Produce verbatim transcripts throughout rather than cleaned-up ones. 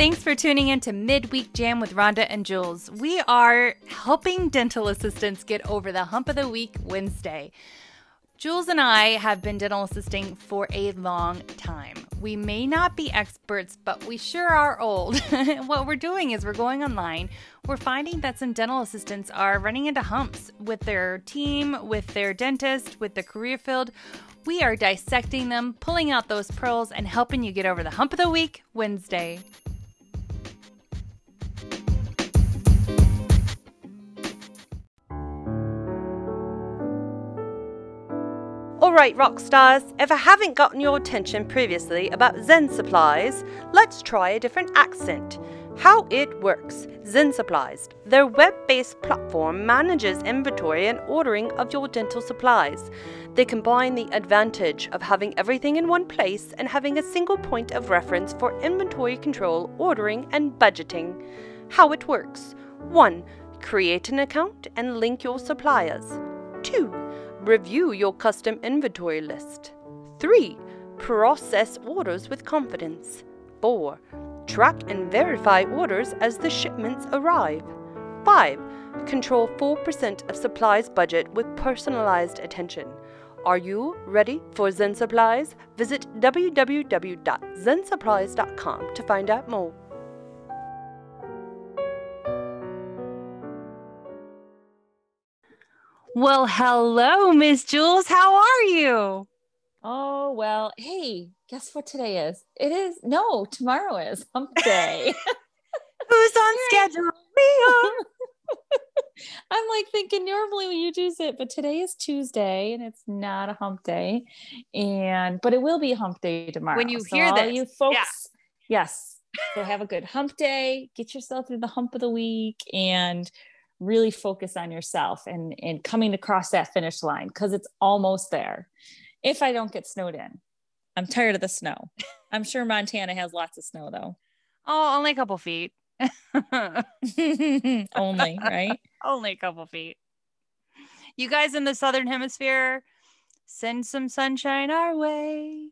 Thanks for tuning in to Midweek Jam with Rhonda and Jules. We are helping dental assistants get over the hump of the week Wednesday. Jules and I have been dental assisting for a long time. We may not be experts, but we sure are old. What we're doing is we're going online. We're finding that some dental assistants are running into humps with their team, with their dentist, with the career field. We are dissecting them, pulling out those pearls, and helping you get over the hump of the week Wednesday. Alright rock stars, if I haven't gotten your attention previously about Zen Supplies, let's try a different accent. How it works. Zen Supplies, their web-based platform, manages inventory and ordering of your dental supplies. They combine the advantage of having everything in one place and having a single point of reference for inventory control, ordering, and budgeting. How it works. one. Create an account and link your suppliers. two. Review your custom inventory list. three. Process orders with confidence. four. Track and verify orders as the shipments arrive. five. Control four percent of supplies budget with personalized attention. Are you ready for Zen Supplies? Visit w w w dot zen supplies dot com to find out more. Well, hello, Miss Jules. How are you? Oh, well, hey, guess what today is? It is, no, tomorrow is hump day. Who's on schedule? Me. I'm like thinking normally when you do it, but today is Tuesday and it's not a hump day. And, but it will be a hump day tomorrow. When you so hear that, you folks, yeah. Yes. So have a good hump day, get yourself through the hump of the week, and really focus on yourself and, and coming across that finish line, because it's almost there. If I don't get snowed in, I'm tired of the snow. I'm sure Montana has lots of snow though. Oh, only a couple feet. Only, right? Only a couple feet. You guys in the Southern Hemisphere, send some sunshine our way.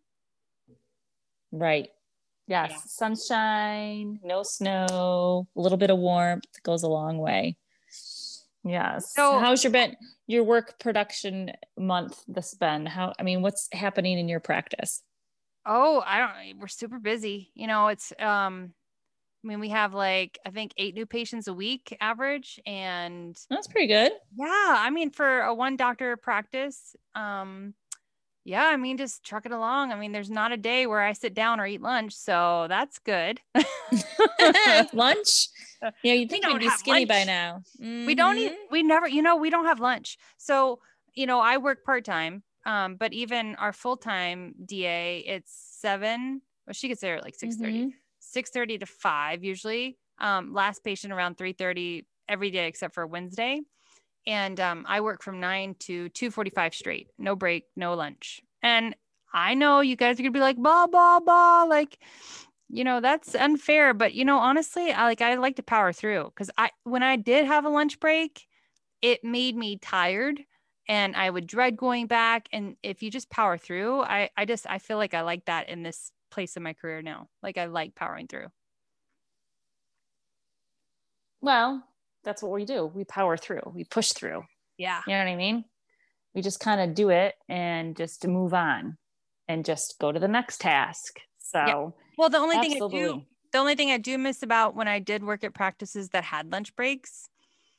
Right. Yes. Yeah. Sunshine, no snow, a little bit of warmth goes a long way. Yes. So how's your been your work production month this been? How I mean, what's happening in your practice? Oh, I don't we're super busy. You know, it's um I mean, we have like I think eight new patients a week average, and that's pretty good. Yeah, I mean for a one doctor practice, um yeah, I mean just truck it along. I mean, there's not a day where I sit down or eat lunch, so that's good. Lunch? Yeah, you'd think we we'd be skinny lunch by now. Mm-hmm. We don't eat, we never, you know, we don't have lunch. So, you know, I work part-time, um, but even our full-time D A, it's seven, well, she gets there at like six thirty, mm-hmm. six thirty to five usually. Um, last patient around three thirty every day, except for Wednesday. And um, I work from nine to two forty-five straight, no break, no lunch. And I know you guys are gonna be like, blah, blah, blah, like, you know, that's unfair, but you know, honestly, I like, I like to power through. Cause I, when I did have a lunch break, it made me tired and I would dread going back. And if you just power through, I, I just, I feel like I like that in this place in my career now. Like I like powering through. Well, that's what we do. We power through, we push through. Yeah. You know what I mean? We just kind of do it and just move on and just go to the next task. So yeah. Well, the only Absolutely. thing I do, the only thing I do miss about when I did work at practices that had lunch breaks,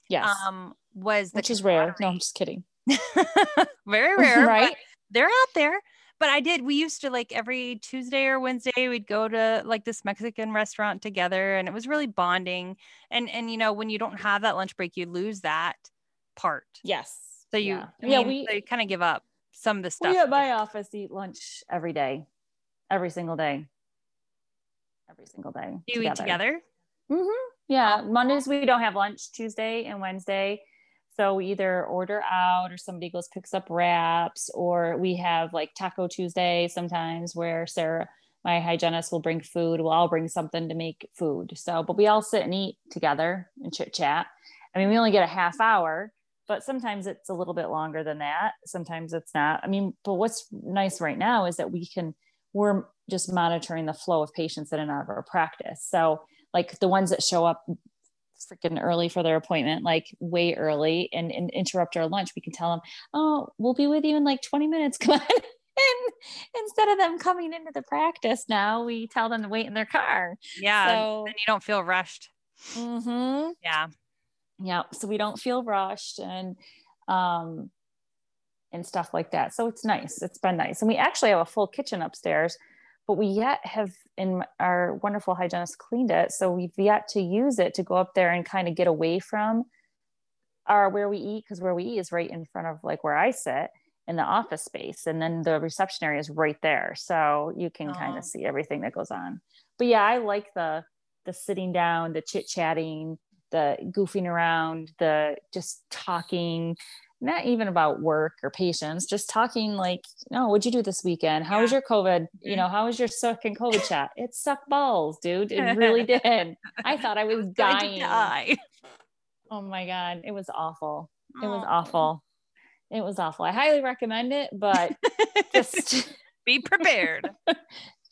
yes, um, was the which is rare. No, I'm just kidding. Very rare, right? They're out there. But I did. We used to like every Tuesday or Wednesday, we'd go to like this Mexican restaurant together, and it was really bonding. And and you know, when you don't have that lunch break, you lose that part. Yes. So you, yeah, I mean, yeah we so kind of give up some of the stuff. We at my office eat lunch every day, every single day. Every single day. Do you eat together? Mm-hmm. Yeah. Mondays, we don't have lunch, Tuesday and Wednesday. So we either order out or somebody goes, picks up wraps, or we have like Taco Tuesday sometimes where Sarah, my hygienist, will bring food. Well, I'll bring something to make food. So, but we all sit and eat together and chit chat. I mean, we only get a half hour, but sometimes it's a little bit longer than that. Sometimes it's not. I mean, but what's nice right now is that we can, we're just monitoring the flow of patients in and out of our practice. So like the ones that show up freaking early for their appointment, like way early, and, and interrupt our lunch, we can tell them, oh, we'll be with you in like twenty minutes. Come on. And instead of them coming into the practice, now we tell them to wait in their car. Yeah. So, and you don't feel rushed. Mm-hmm. Yeah. Yeah. So we don't feel rushed and, um, and stuff like that. So it's nice. It's been nice. And we actually have a full kitchen upstairs, but we yet have in our wonderful hygienist cleaned it. So we've yet to use it to go up there and kind of get away from our, where we eat. Cause where we eat is right in front of like where I sit in the office space. And then the reception area is right there. So you can oh. kind of see everything that goes on. But yeah, I like the, the sitting down, the chit chatting, the goofing around, the just talking, not even about work or patients, just talking like, no, what'd you do this weekend? How yeah. was your COVID? You know, how was your suck and COVID chat? It sucked balls, dude. It really did. I thought I was dying. I oh my God. It was awful. It was Aww. awful. It was awful. I highly recommend it, but just be prepared.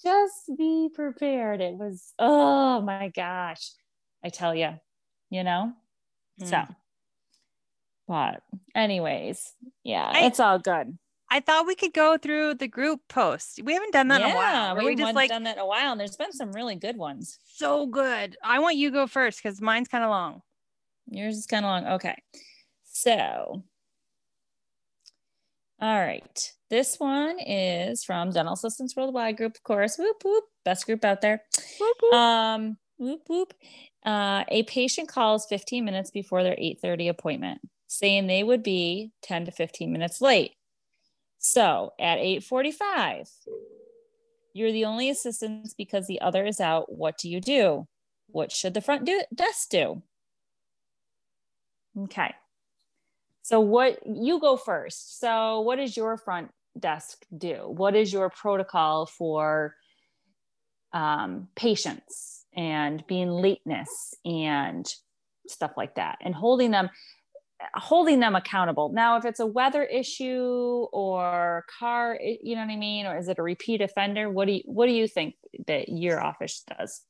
Just be prepared. It was, oh my gosh. I tell you, you know, mm. so, but anyways, yeah, I, it's all good. I thought we could go through the group posts. We haven't done that yeah, in a while. We, we just like done that in a while. And there's been some really good ones. So good. I want you to go first because mine's kind of long. Yours is kind of long. Okay. So, all right. This one is from Dental Assistants Worldwide Group, of course. Whoop, whoop. Best group out there. Whoop, whoop. Um, whoop, whoop. Uh, a patient calls fifteen minutes before their eight thirty appointment, saying they would be ten to fifteen minutes late. So at eight forty-five, you're the only assistant because the other is out. What do you do? What should the front do- desk do? Okay. So what, you go first. So what does your front desk do? What is your protocol for um, patients and being lateness and stuff like that, and holding them holding them accountable? Now, if it's a weather issue or car, you know what I mean? Or is it a repeat offender? What do you, what do you think that your office does?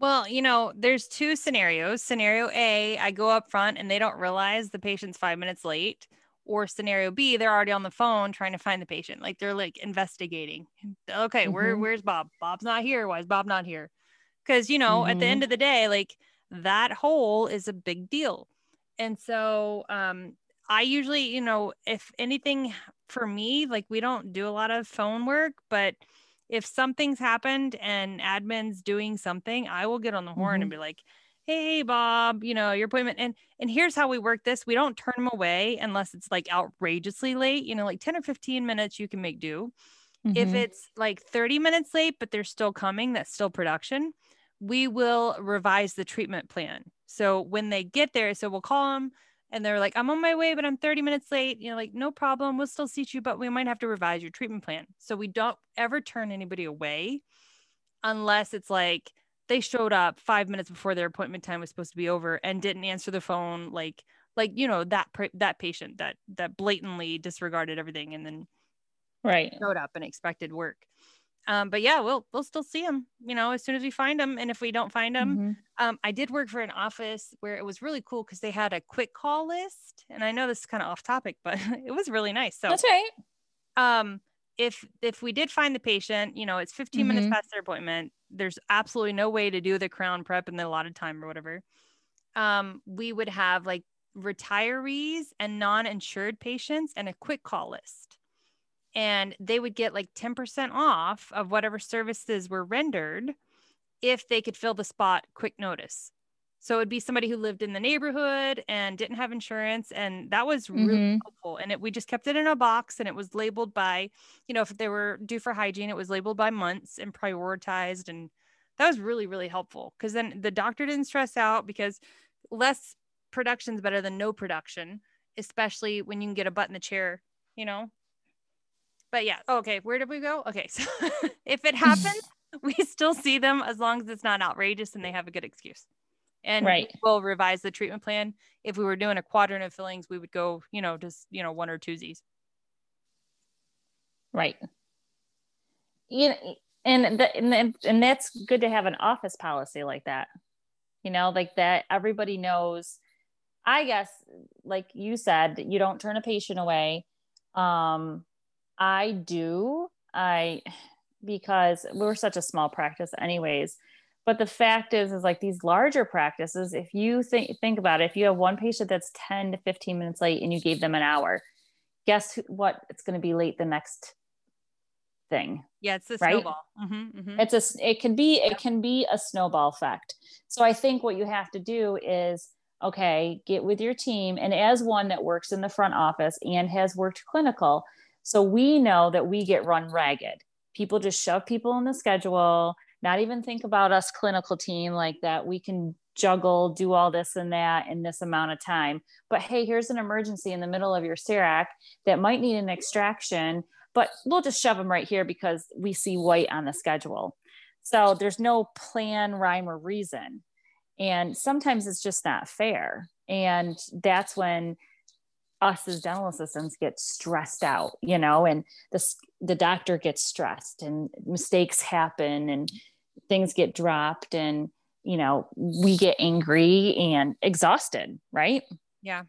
Well, you know, there's two scenarios. Scenario A, I go up front and they don't realize the patient's five minutes late. Or scenario B, they're already on the phone trying to find the patient. Like they're like investigating. Okay, mm-hmm. where, where's Bob? Bob's not here. Why is Bob not here? Because, you know, mm-hmm. at the end of the day, like that hole is a big deal. And so um, I usually, you know, if anything for me, like we don't do a lot of phone work, but if something's happened and admin's doing something, I will get on the horn mm-hmm. and be like, hey, Bob, you know, your appointment. And, and here's how we work this. We don't turn them away unless it's like outrageously late, you know, like ten or fifteen minutes you can make do. Mm-hmm. If it's like thirty minutes late, but they're still coming, that's still production. We will revise the treatment plan. So when they get there, so we'll call them and they're like, I'm on my way, but I'm thirty minutes late. You know, like, no problem. We'll still seat you, but we might have to revise your treatment plan. So we don't ever turn anybody away unless it's like they showed up five minutes before their appointment time was supposed to be over and didn't answer the phone. Like, like, you know, that, that patient that, that blatantly disregarded everything and then right. showed up and expected work. Um, but yeah, we'll, we'll still see them, you know, as soon as we find them. And if we don't find them, mm-hmm. um, I did work for an office where it was really cool because they had a quick call list. And I know this is kind of off topic, but it was really nice. So that's right. Um, if, if we did find the patient, you know, it's fifteen mm-hmm. minutes past their appointment, there's absolutely no way to do the crown prep in the allotted time or whatever. Um, we would have like retirees and non-insured patients and a quick call list. And they would get like ten percent off of whatever services were rendered if they could fill the spot quick notice. So it'd be somebody who lived in the neighborhood and didn't have insurance. And that was really mm-hmm. helpful. And it, we just kept it in a box and it was labeled by, you know, if they were due for hygiene, it was labeled by months and prioritized. And that was really, really helpful because then the doctor didn't stress out, because less production is better than no production, especially when you can get a butt in the chair, you know? But yeah. Oh, okay. Where did we go? Okay. So if it happens, we still see them as long as it's not outrageous and they have a good excuse. And right. we'll revise the treatment plan. If we were doing a quadrant of fillings, we would go, you know, just, you know, one or twosies. Right. You know, and, the, and, the, and that's good to have an office policy like that. you know, like that everybody knows. I guess, like you said, you don't turn a patient away. Um, I do, I, because we're such a small practice anyways, but the fact is, is like these larger practices, if you think, think about it, if you have one patient that's ten to fifteen minutes late and you gave them an hour, guess who, what, it's going to be late the next thing. Yeah. It's a right? snowball. Mm-hmm, mm-hmm. It's a, it can be, it can be a snowball effect. So I think what you have to do is, okay, get with your team. And as one that works in the front office and has worked clinical, so we know that we get run ragged. People just shove people in the schedule, not even think about us clinical team like that. We can juggle, do all this and that in this amount of time. But hey, here's an emergency in the middle of your C R A C that might need an extraction, but we'll just shove them right here because we see white on the schedule. So there's no plan, rhyme, or reason. And sometimes it's just not fair. And that's when us as dental assistants get stressed out, you know, and the, the doctor gets stressed and mistakes happen and things get dropped and, you know, we get angry and exhausted, right? Yeah.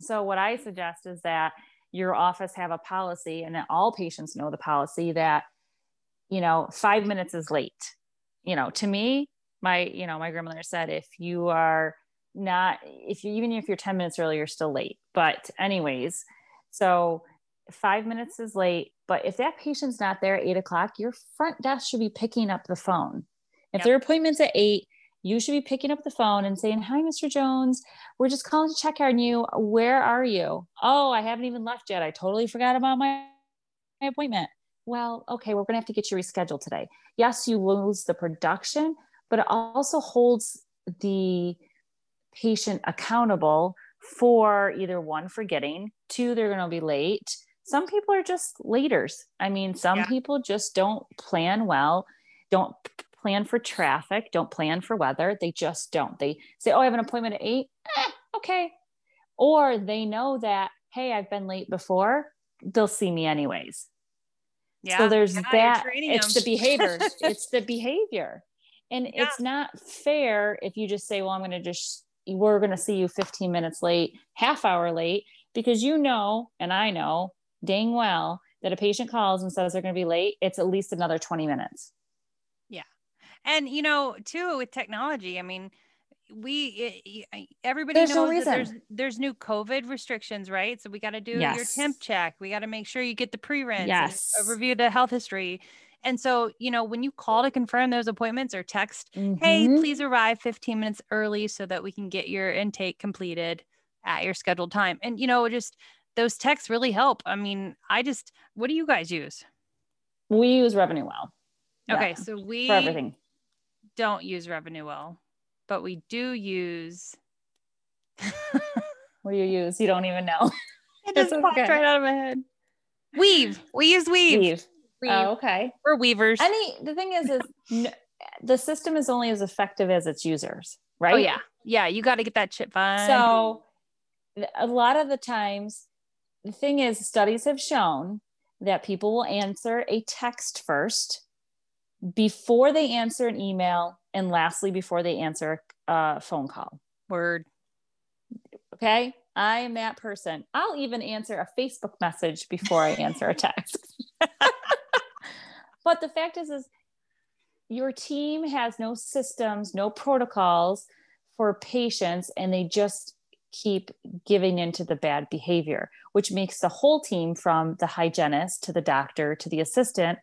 So what I suggest is that your office have a policy, and that all patients know the policy, that, you know, five minutes is late. You know, to me, my, you know, my grandmother said, if you are not, if you, even if you're ten minutes early, you're still late. But anyways, so five minutes is late, but if that patient's not there at eight o'clock, your front desk should be picking up the phone. If yep. their appointment's at eight, you should be picking up the phone and saying, hi, Mister Jones, we're just calling to check on you. Where are you? Oh, I haven't even left yet. I totally forgot about my, my appointment. Well, okay, we're going to have to get you rescheduled today. Yes, you lose the production, but it also holds the patient accountable for either one, forgetting, two, they're going to be late. Some people are just laters. I mean, some yeah. people just don't plan well, don't plan for traffic, don't plan for weather. They just don't. They say, oh, I have an appointment at eight. Eh, okay. Or they know that, hey, I've been late before. They'll see me anyways. Yeah. So there's yeah, that. It's the behavior. It's the behavior. And yeah. it's not fair if you just say, well, I'm going to just, we're going to see you fifteen minutes late, half hour late, because you know, and I know dang well that a patient calls and says they're going to be late. It's at least another twenty minutes. Yeah. And you know, too, with technology, I mean, we, everybody there's knows no that there's, there's new COVID restrictions, right? So we got to do yes. your temp check. We got to make sure you get the pre-rinse, yes. review the health history. And so, you know, when you call to confirm those appointments or text, mm-hmm. hey, please arrive fifteen minutes early so that we can get your intake completed at your scheduled time. And, you know, just those texts really help. I mean, I just, what do you guys use? We use RevenueWell. Okay. Yeah, so we for everything. Don't use RevenueWell, but we do use. What do you use? You don't even know. It just popped okay. right out of my head. Weave. We use Weave. Weave. Weave. Oh, okay. We're weavers. Any the thing is, is n- the system is only as effective as its users, right? Oh yeah, yeah. You got to get that shit fun. So a lot of the times, the thing is, studies have shown that people will answer a text first, before they answer an email, and lastly before they answer a phone call. Word. Okay, I am that person. I'll even answer a Facebook message before I answer a text. But the fact is, is your team has no systems, no protocols for patients, and they just keep giving into the bad behavior, which makes the whole team, from the hygienist to the doctor to the assistant,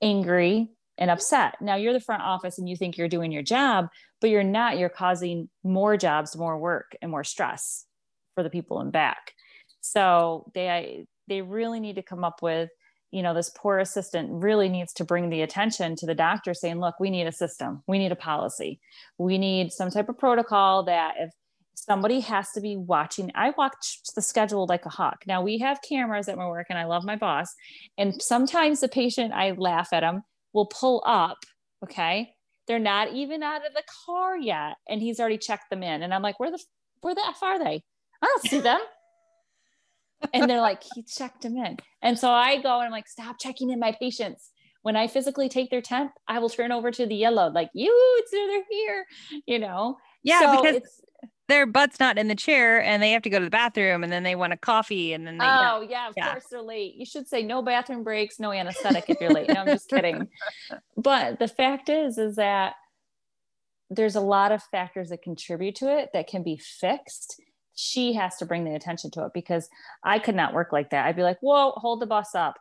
angry and upset. Now you're the front office and you think you're doing your job, but you're not. You're causing more jobs, more work, and more stress for the people in back. So they they really need to come up with, you know, this poor assistant really needs to bring the attention to the doctor saying, look, we need a system. We need a policy. We need some type of protocol that if somebody has to be watching, I watch the schedule like a hawk. Now we have cameras at my work and I love my boss. And sometimes the patient, I laugh at him, will pull up. Okay. They're not even out of the car yet. And he's already checked them in. And I'm like, where the, where the F are they? I don't see them. And they're like, he checked him in. And so I go and I'm like, stop checking in my patients. when I physically take their temp, I will turn over to the yellow, like, you, it's they're here, you know? Yeah, so because it's, their butt's not in the chair and they have to go to the bathroom and then they want a coffee and then they- Oh yeah, of yeah. course they're late. You should say no bathroom breaks, no anesthetic if you're late. No, I'm just kidding. But the fact is, is that there's a lot of factors that contribute to it that can be fixed. She has to bring the attention to it because I could not work like that. I'd be like, whoa, hold the bus up,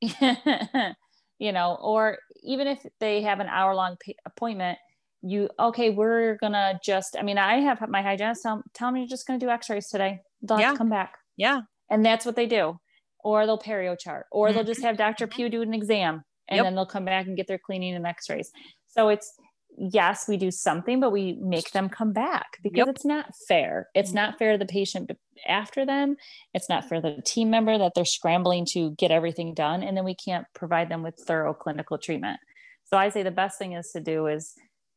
you know, or even if they have an hour long appointment, you, okay, we're gonna just, I mean, I have my hygienist tell, tell me you're just going to do x-rays today. They'll have yeah. to come back. Yeah. And that's what they do. Or they'll perio chart, or mm-hmm. they'll just have Doctor Pugh do an exam and yep. then they'll come back and get their cleaning and x-rays. So it's, yes, we do something, but we make them come back because yep. it's not fair. It's not fair to the patient after them. It's not fair to the team member that they're scrambling to get everything done. And then we can't provide them with thorough clinical treatment. So I say the best thing is to do is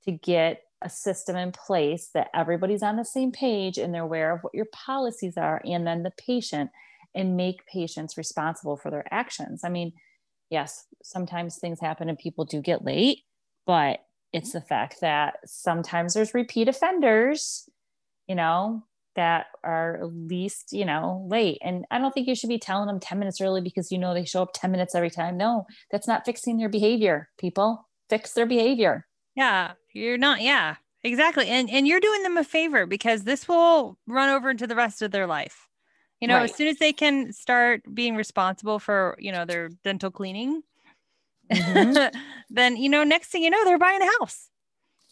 to get a system in place that everybody's on the same page and they're aware of what your policies are and then the patient, and make patients responsible for their actions. I mean, yes, sometimes things happen and people do get late, but it's the fact that sometimes there's repeat offenders, you know, that are at least, you know, late. And I don't think you should be telling them ten minutes early because, you know, they show up ten minutes every time. No, that's not fixing their behavior. People, fix their behavior. Yeah, you're not. Yeah, exactly. And, and you're doing them a favor because this will run over into the rest of their life. You know, right. As soon as they can start being responsible for, you know, their dental cleaning, mm-hmm. then, you know, next thing you know, they're buying a house.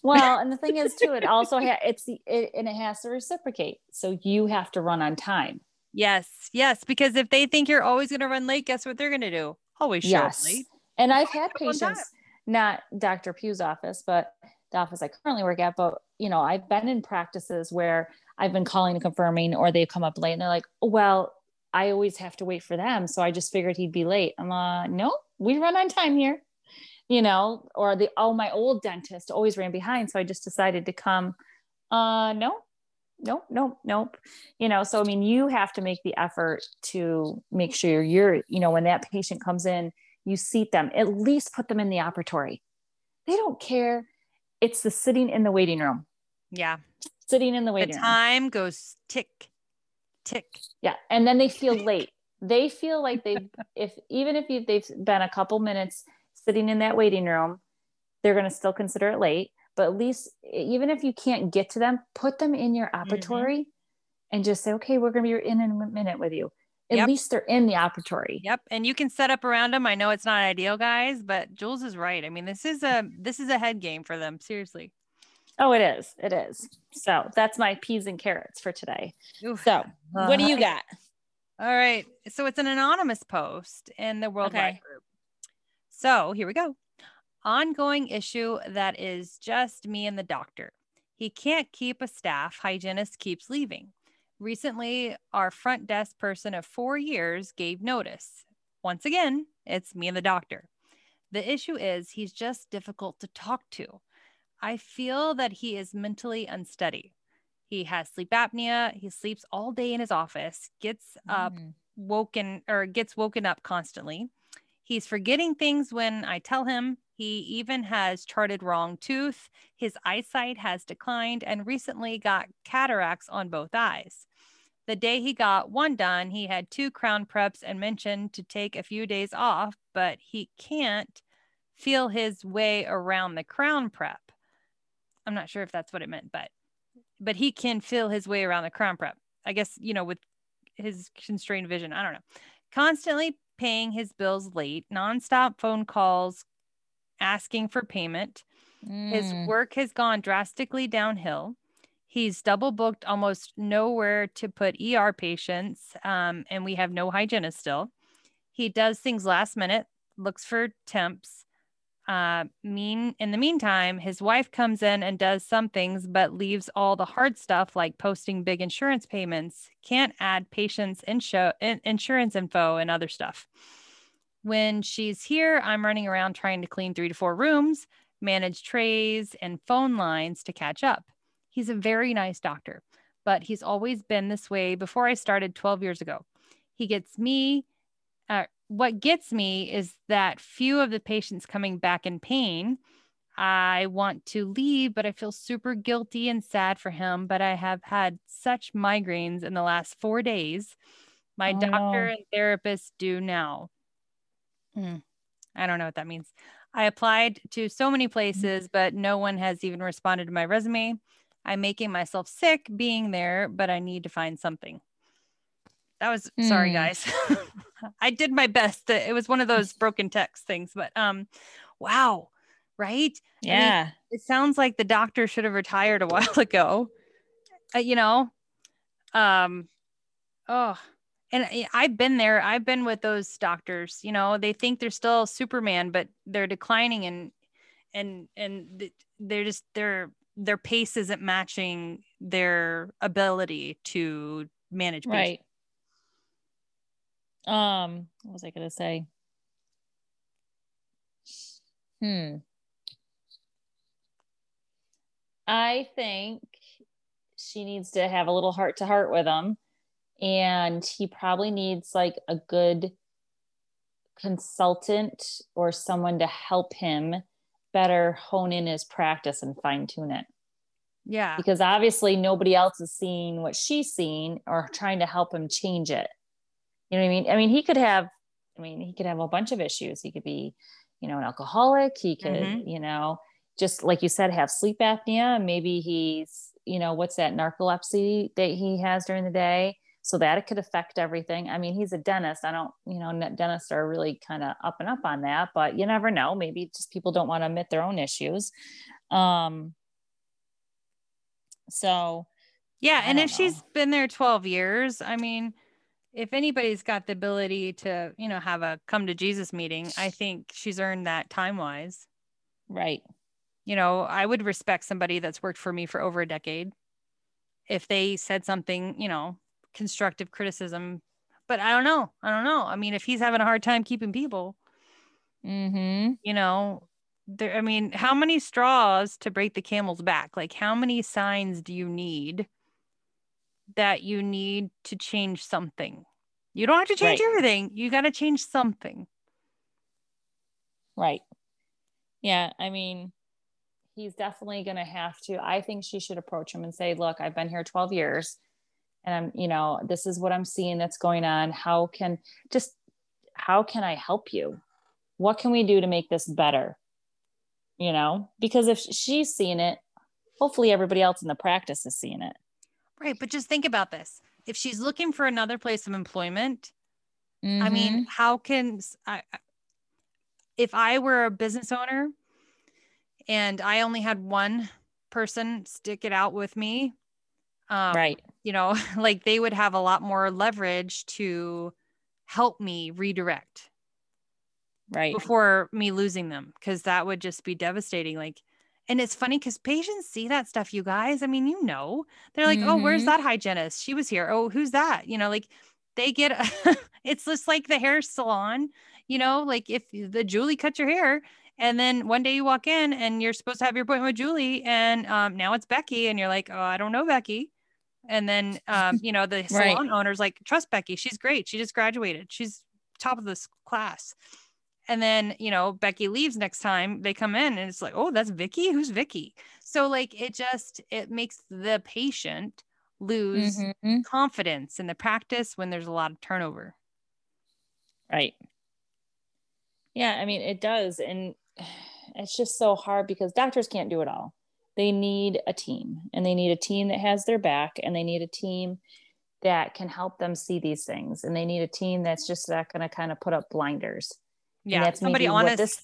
Well, and the thing is too, it also, ha- it's, the, it, and it has to reciprocate. So you have to run on time. Yes. Yes. Because if they think you're always going to run late, guess what they're going to do? Always show yes. up late. And I've had patients, not Doctor Pugh's office, but the office I currently work at, but you know, I've been in practices where I've been calling and confirming, or they've come up late and they're like, well, I always have to wait for them. So I just figured he'd be late. I'm like, uh, no, we run on time here, you know, or the, oh, my old dentist always ran behind. So I just decided to come, uh, no, no, no, nope. You know? So, I mean, you have to make the effort to make sure you're, you know, when that patient comes in, you seat them, at least put them in the operatory. They don't care. It's the sitting in the waiting room. Yeah. Sitting in the waiting room. The time goes tick, tick. Yeah. And then they feel late. They feel like they've, if, even if you, they've been a couple minutes sitting in that waiting room, they're going to still consider it late, but at least even if you can't get to them, put them in your operatory mm-hmm. and just say, okay, we're going to be in a minute with you. At yep. least they're in the operatory. Yep. And you can set up around them. I know it's not ideal, guys, but Jules is right. I mean, this is a, this is a head game for them. Seriously. Oh, it is. It is. So that's my peas and carrots for today. Oof. So uh-huh. what do you got? All right. So it's an anonymous post in the Worldwide okay. Group. So here we go. Ongoing issue that is just me and the doctor. He can't keep a staff. Hygienist keeps leaving. Recently, our front desk person of four years gave notice. Once again, it's me and the doctor. The issue is he's just difficult to talk to. I feel that he is mentally unsteady. He has sleep apnea. He sleeps all day in his office, gets up, mm. woken or gets woken up constantly. He's forgetting things when I tell him. He even has charted wrong tooth. His eyesight has declined and recently got cataracts on both eyes. The day he got one done, he had two crown preps and mentioned to take a few days off, but he can't feel his way around the crown prep. I'm not sure if that's what it meant, but But he can feel his way around the crown prep, I guess, you know, with his constrained vision. I don't know. Constantly paying his bills late, nonstop phone calls, asking for payment. Mm. His work has gone drastically downhill. He's double booked, almost nowhere to put E R patients. Um, and we have no hygienist still. He does things last minute, looks for temps. Uh, mean in the meantime, his wife comes in and does some things, but leaves all the hard stuff like posting big insurance payments, can't add patients' insho- insurance info and other stuff. When she's here, I'm running around trying to clean three to four rooms, manage trays and phone lines to catch up. He's a very nice doctor, but he's always been this way before I started twelve years ago. He gets me, uh, what gets me is that few of the patients coming back in pain. I want to leave, but I feel super guilty and sad for him. But I have had such migraines in the last four days. My oh. doctor and therapist do now. Mm. I don't know what that means. I applied to so many places, but no one has even responded to my resume. I'm making myself sick being there, but I need to find something. That was, mm. sorry guys. I did my best. It was one of those broken text things, but um, wow. Right? Yeah. I mean, it sounds like the doctor should have retired a while ago, uh, you know? Um, oh, and I've been there. I've been with those doctors, you know, they think they're still Superman, but they're declining and, and, and they're just, their, their pace isn't matching their ability to manage patients. Right. Um, what was I going to say? Hmm. I think she needs to have a little heart to heart with him, and he probably needs like a good consultant or someone to help him better hone in his practice and fine tune it. Yeah. Because obviously nobody else is seeing what she's seeing or trying to help him change it. You know what I mean? I mean, he could have, I mean, he could have a bunch of issues. He could be, you know, an alcoholic. He could, mm-hmm. you know, just like you said, have sleep apnea. Maybe he's, you know, what's that narcolepsy that he has during the day? So that it could affect everything. I mean, he's a dentist. I don't, you know, dentists are really kind of up and up on that, but you never know. Maybe just people don't want to admit their own issues. Um, so. Yeah. And if know. she's been there twelve years, I mean, if anybody's got the ability to, you know, have a come to Jesus meeting, I think she's earned that time wise. Right. You know, I would respect somebody that's worked for me for over a decade if they said something, you know, constructive criticism, but I don't know. I don't know. I mean, if he's having a hard time keeping people, mm-hmm. you know, there, I mean, how many straws to break the camel's back? Like, how many signs do you need that you need to change something? You don't have to change right. everything. You got to change something. Right. Yeah. I mean, he's definitely going to have to, I think she should approach him and say, look, I've been here twelve years and I'm, you know, this is what I'm seeing that's going on. How can just, how can I help you? What can we do to make this better? You know, because if she's seeing it, hopefully everybody else in the practice is seeing it. Right. But just think about this. If she's looking for another place of employment, mm-hmm. I mean, how can I, if I were a business owner and I only had one person stick it out with me, um, right. you know, like they would have a lot more leverage to help me redirect right before me losing them. 'Cause that would just be devastating. Like, and it's funny because patients see that stuff, you guys. I mean, you know, they're like, mm-hmm. oh, where's that hygienist? She was here. Oh, who's that? You know, like they get, a, it's just like the hair salon, you know, like if the Julie cut your hair and then one day you walk in and you're supposed to have your appointment with Julie and um, now it's Becky and you're like, oh, I don't know Becky. And then, um, you know, the right. salon owner's like, trust Becky. She's great. She just graduated. She's top of this class. And then, you know, Becky leaves next time they come in and it's like, oh, that's Vicky. Who's Vicky? So like, it just, it makes the patient lose mm-hmm. confidence in the practice when there's a lot of turnover. Right. Yeah. I mean, it does. And it's just so hard because doctors can't do it all. They need a team, and they need a team that has their back, and they need a team that can help them see these things. And they need a team that's just not going to kind of put up blinders. Yeah. And that's somebody honest. This,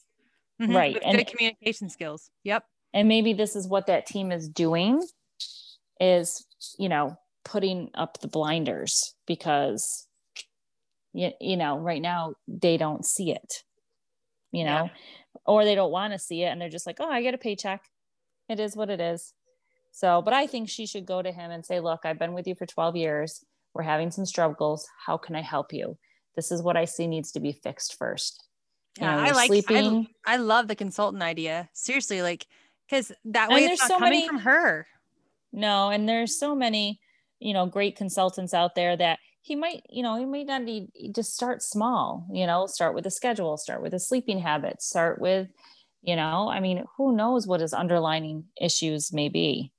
mm-hmm, right. With and good communication skills. Yep. And maybe this is what that team is doing is, you know, putting up the blinders because, you, you know, right now they don't see it, you know, yeah. or they don't want to see it. And they're just like, oh, I get a paycheck. It is what it is. So, but I think she should go to him and say, look, I've been with you for twelve years. We're having some struggles. How can I help you? This is what I see needs to be fixed first. Yeah, you know, I like, sleeping. I, I love the consultant idea. Seriously. Like, 'cause that way it's not so coming many, from her. No. And there's so many, you know, great consultants out there that he might, you know, he might not need to start small, you know, start with a schedule, start with a sleeping habit, start with, you know, I mean, who knows what his underlying issues may be.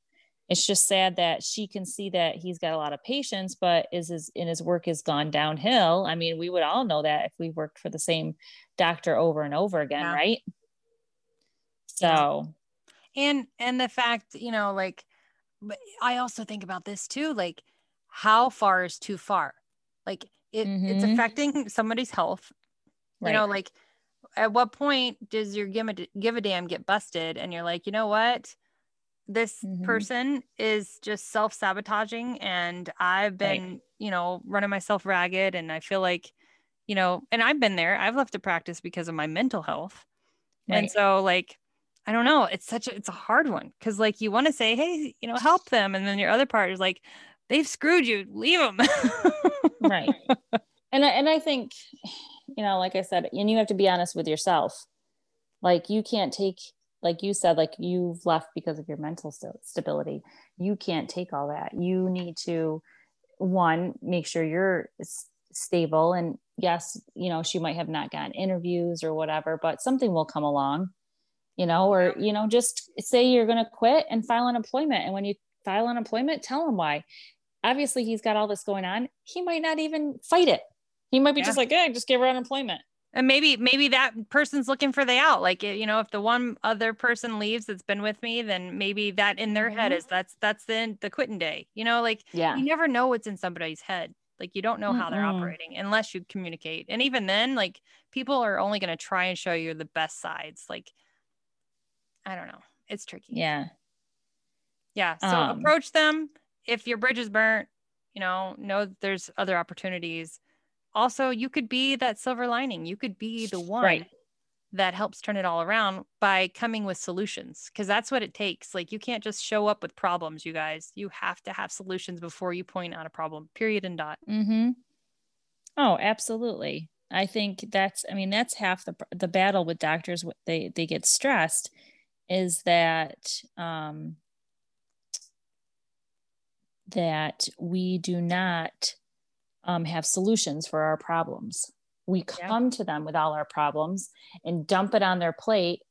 It's just sad that she can see that he's got a lot of patience, but is his, in his work has gone downhill. I mean, we would all know that if we worked for the same doctor over and over again. Yeah. Right. So, and, and the fact, you know, like, but I also think about this too, like how far is too far? Like it, mm-hmm. it's affecting somebody's health, right. You know, like at what point does your give a, give a damn get busted? And you're like, you know what? This mm-hmm. person is just self-sabotaging and I've been, right. you know, running myself ragged and I feel like, you know, and I've been there, I've left a practice because of my mental health. Right. And so like, I don't know, it's such a, it's a hard one. Cause like you want to say, hey, you know, help them. And then your other part is like, they've screwed you, leave them. Right. And I, and I think, you know, like I said, and you have to be honest with yourself. Like you can't take, like you said, like you've left because of your mental st- stability. You can't take all that. You need to, one, make sure you're s- stable. And yes, you know, she might have not gotten interviews or whatever, but something will come along, you know, or, you know, just say you're going to quit and file unemployment. And when you file unemployment, tell him why. Obviously he's got all this going on. He might not even fight it. He might be yeah. just like, hey, just give her unemployment. And maybe, maybe that person's looking for the out. Like, you know, if the one other person leaves that's been with me, then maybe that in their mm-hmm. head is that's, that's the, the quitting day, you know, like yeah. you never know what's in somebody's head. Like you don't know mm-hmm. how they're operating unless you communicate. And even then, like people are only going to try and show you the best sides. Like, I don't know. It's tricky. Yeah. Yeah. So um, approach them. If your bridge is burnt, you know, know that there's other opportunities. Also, you could be that silver lining. You could be the one right. that helps turn it all around by coming with solutions. Cause that's what it takes. Like you can't just show up with problems, you guys, you have to have solutions before you point out a problem, period and dot. Mm-hmm. Oh, absolutely. I think that's, I mean, that's half the the battle with doctors. They, they get stressed is that, um, that we do not, Um, have solutions for our problems. We come yeah. to them with all our problems and dump it on their plate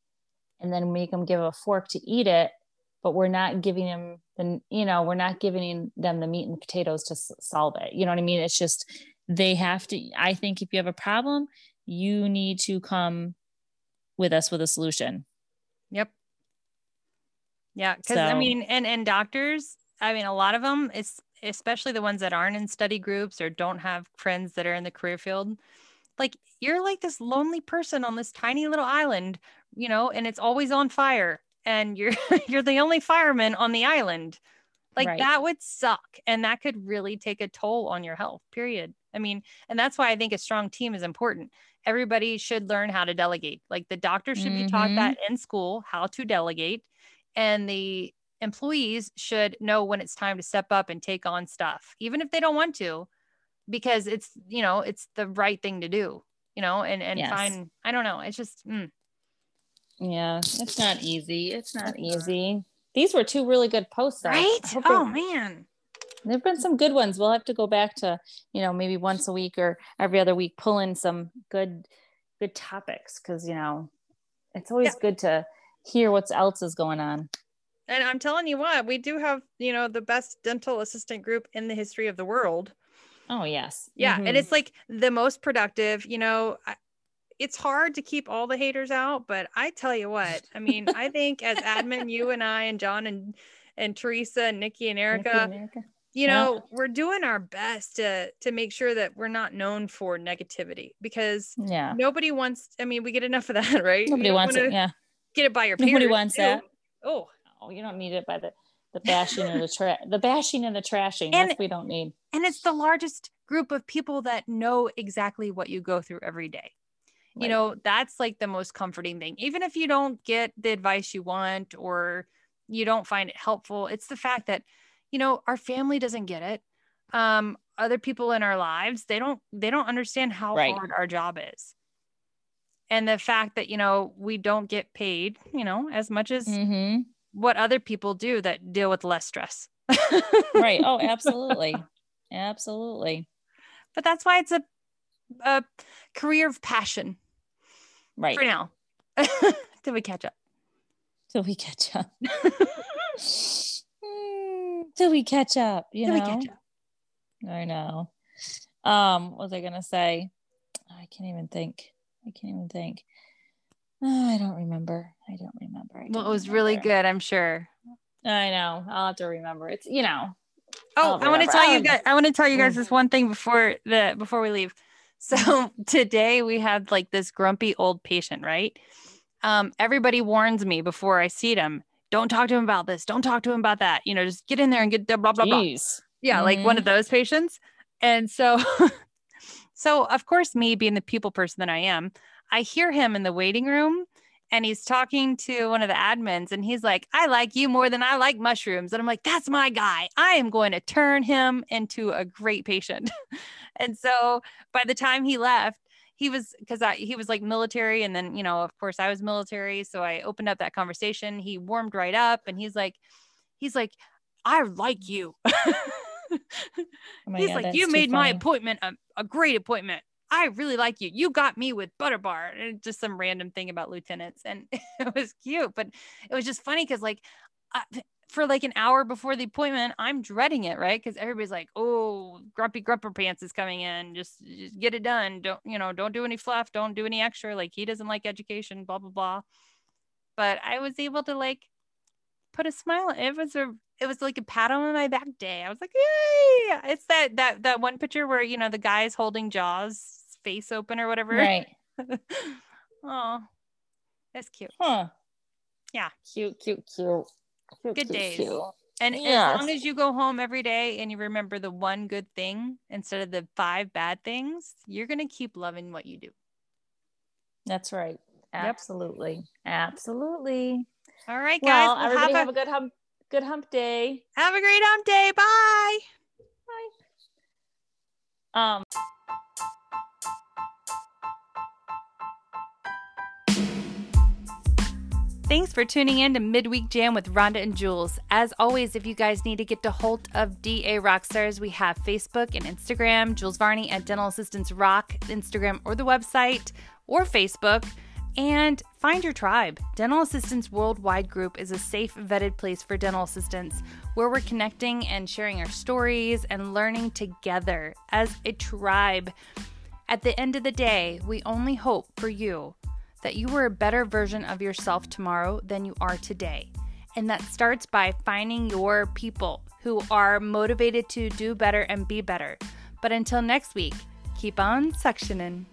and then make them give a fork to eat it, but we're not giving them the, you know, we're not giving them the meat and potatoes to s- solve it. You know what I mean? It's just, they have to, I think if you have a problem, you need to come with us with a solution. Yep. Yeah. Cause so, I mean, and, and doctors, I mean, a lot of them it's, especially the ones that aren't in study groups or don't have friends that are in the career field. Like you're like this lonely person on this tiny little island, you know, and it's always on fire and you're, you're the only fireman on the island. Like right. that would suck. And that could really take a toll on your health, period. I mean, and that's why I think a strong team is important. Everybody should learn how to delegate. Like the doctor should mm-hmm. be taught that in school, how to delegate, and the employees should know when it's time to step up and take on stuff, even if they don't want to, because it's, you know, it's the right thing to do, you know, and, and yes. find, I don't know. It's just, mm. yeah, it's not easy. It's not easy. These were two really good posts. Right? Oh man. There've been some good ones. We'll have to go back to, you know, maybe once a week or every other week, pull in some good, good topics. Cause you know, it's always yeah. good to hear what else is going on. And I'm telling you what, we do have, you know, the best dental assistant group in the history of the world. Oh, yes. Yeah. Mm-hmm. And it's like the most productive, you know, I, it's hard to keep all the haters out, but I tell you what, I mean, I think as admin, you and I and John and, and Teresa and Nikki and Erica, Nikki and Erica. you know, yeah. we're doing our best to, to make sure that we're not known for negativity because yeah. nobody wants, I mean, we get enough of that, right? Nobody wants it. Yeah. Get it by your peers. Nobody wants too. that. Oh, Oh, you don't need it by the, the bashing and the tra- the bashing and the trashing. And, that's we don't need. And it's the largest group of people that know exactly what you go through every day. Right. You know, that's like the most comforting thing. Even if you don't get the advice you want or you don't find it helpful, it's the fact that, you know, our family doesn't get it. Um, other people in our lives, they don't they don't understand how right. hard our job is. And the fact that, you know, we don't get paid, you know, as much as mm-hmm. what other people do that deal with less stress. Right. Oh, absolutely. Absolutely. But that's why it's a, a career of passion. Right. For now. Till we catch up. Till we catch up. mm, till we catch up, you till know. Till we catch up. I know. Um, what was I going to say? Oh, I can't even think. I can't even think. Oh, I don't remember. I don't remember. I don't well, it was remember. really good, I'm sure. I know. I'll have to remember. It's, you know. Oh, I want to tell you guys. I want to tell you guys this one thing before the before we leave. So today we had like this grumpy old patient, right? Um, everybody warns me before I see them. Don't talk to him about this. Don't talk to him about that. You know, just get in there and get the blah blah blah. Jeez. Yeah, mm-hmm. Like one of those patients. And so, so of course, me being the people person that I am, I hear him in the waiting room. And he's talking to one of the admins and he's like, I like you more than I like mushrooms. And I'm like, that's my guy. I am going to turn him into a great patient. And so by the time he left, he was, cause I, he was like military. And then, you know, of course I was military. So I opened up that conversation. He warmed right up and he's like, he's like, I like you. Oh my he's God, like, you made funny. my appointment a, a great appointment. I really like you. You got me with butter bar and just some random thing about lieutenants. And it was cute, but it was just funny. Cause like I, for like an hour before the appointment, I'm dreading it. Right. Cause everybody's like, oh, grumpy grumper pants is coming in. Just, just get it done. Don't, you know, don't do any fluff. Don't do any extra. Like he doesn't like education, blah, blah, blah. But I was able to like put a smile. It was a, it was like a pat on my back day. I was like, yay. It's that, that, that one picture where, you know, the guy is holding Jaws face open or whatever, right? Oh, that's cute. Huh. Yeah, cute cute cute, cute good cute, days cute. And yes. As long as you go home every day and you remember the one good thing instead of the five bad things, you're gonna keep loving what you do. That's right. Absolutely. Yep. Absolutely. All right, guys. Well, well, everybody have a, have a good hump good hump day. Have a great hump day. Bye bye. um Thanks for tuning in to Midweek Jam with Rhonda and Jules. As always, if you guys need to get to hold of D A Rockstars, we have Facebook and Instagram, Jules Varney at Dental Assistants Rock, Instagram or the website or Facebook. And find your tribe. Dental Assistants Worldwide Group is a safe, vetted place for dental assistants where we're connecting and sharing our stories and learning together as a tribe. At the end of the day, we only hope for you that you are a better version of yourself tomorrow than you are today. And that starts by finding your people who are motivated to do better and be better. But until next week, keep on suctioning.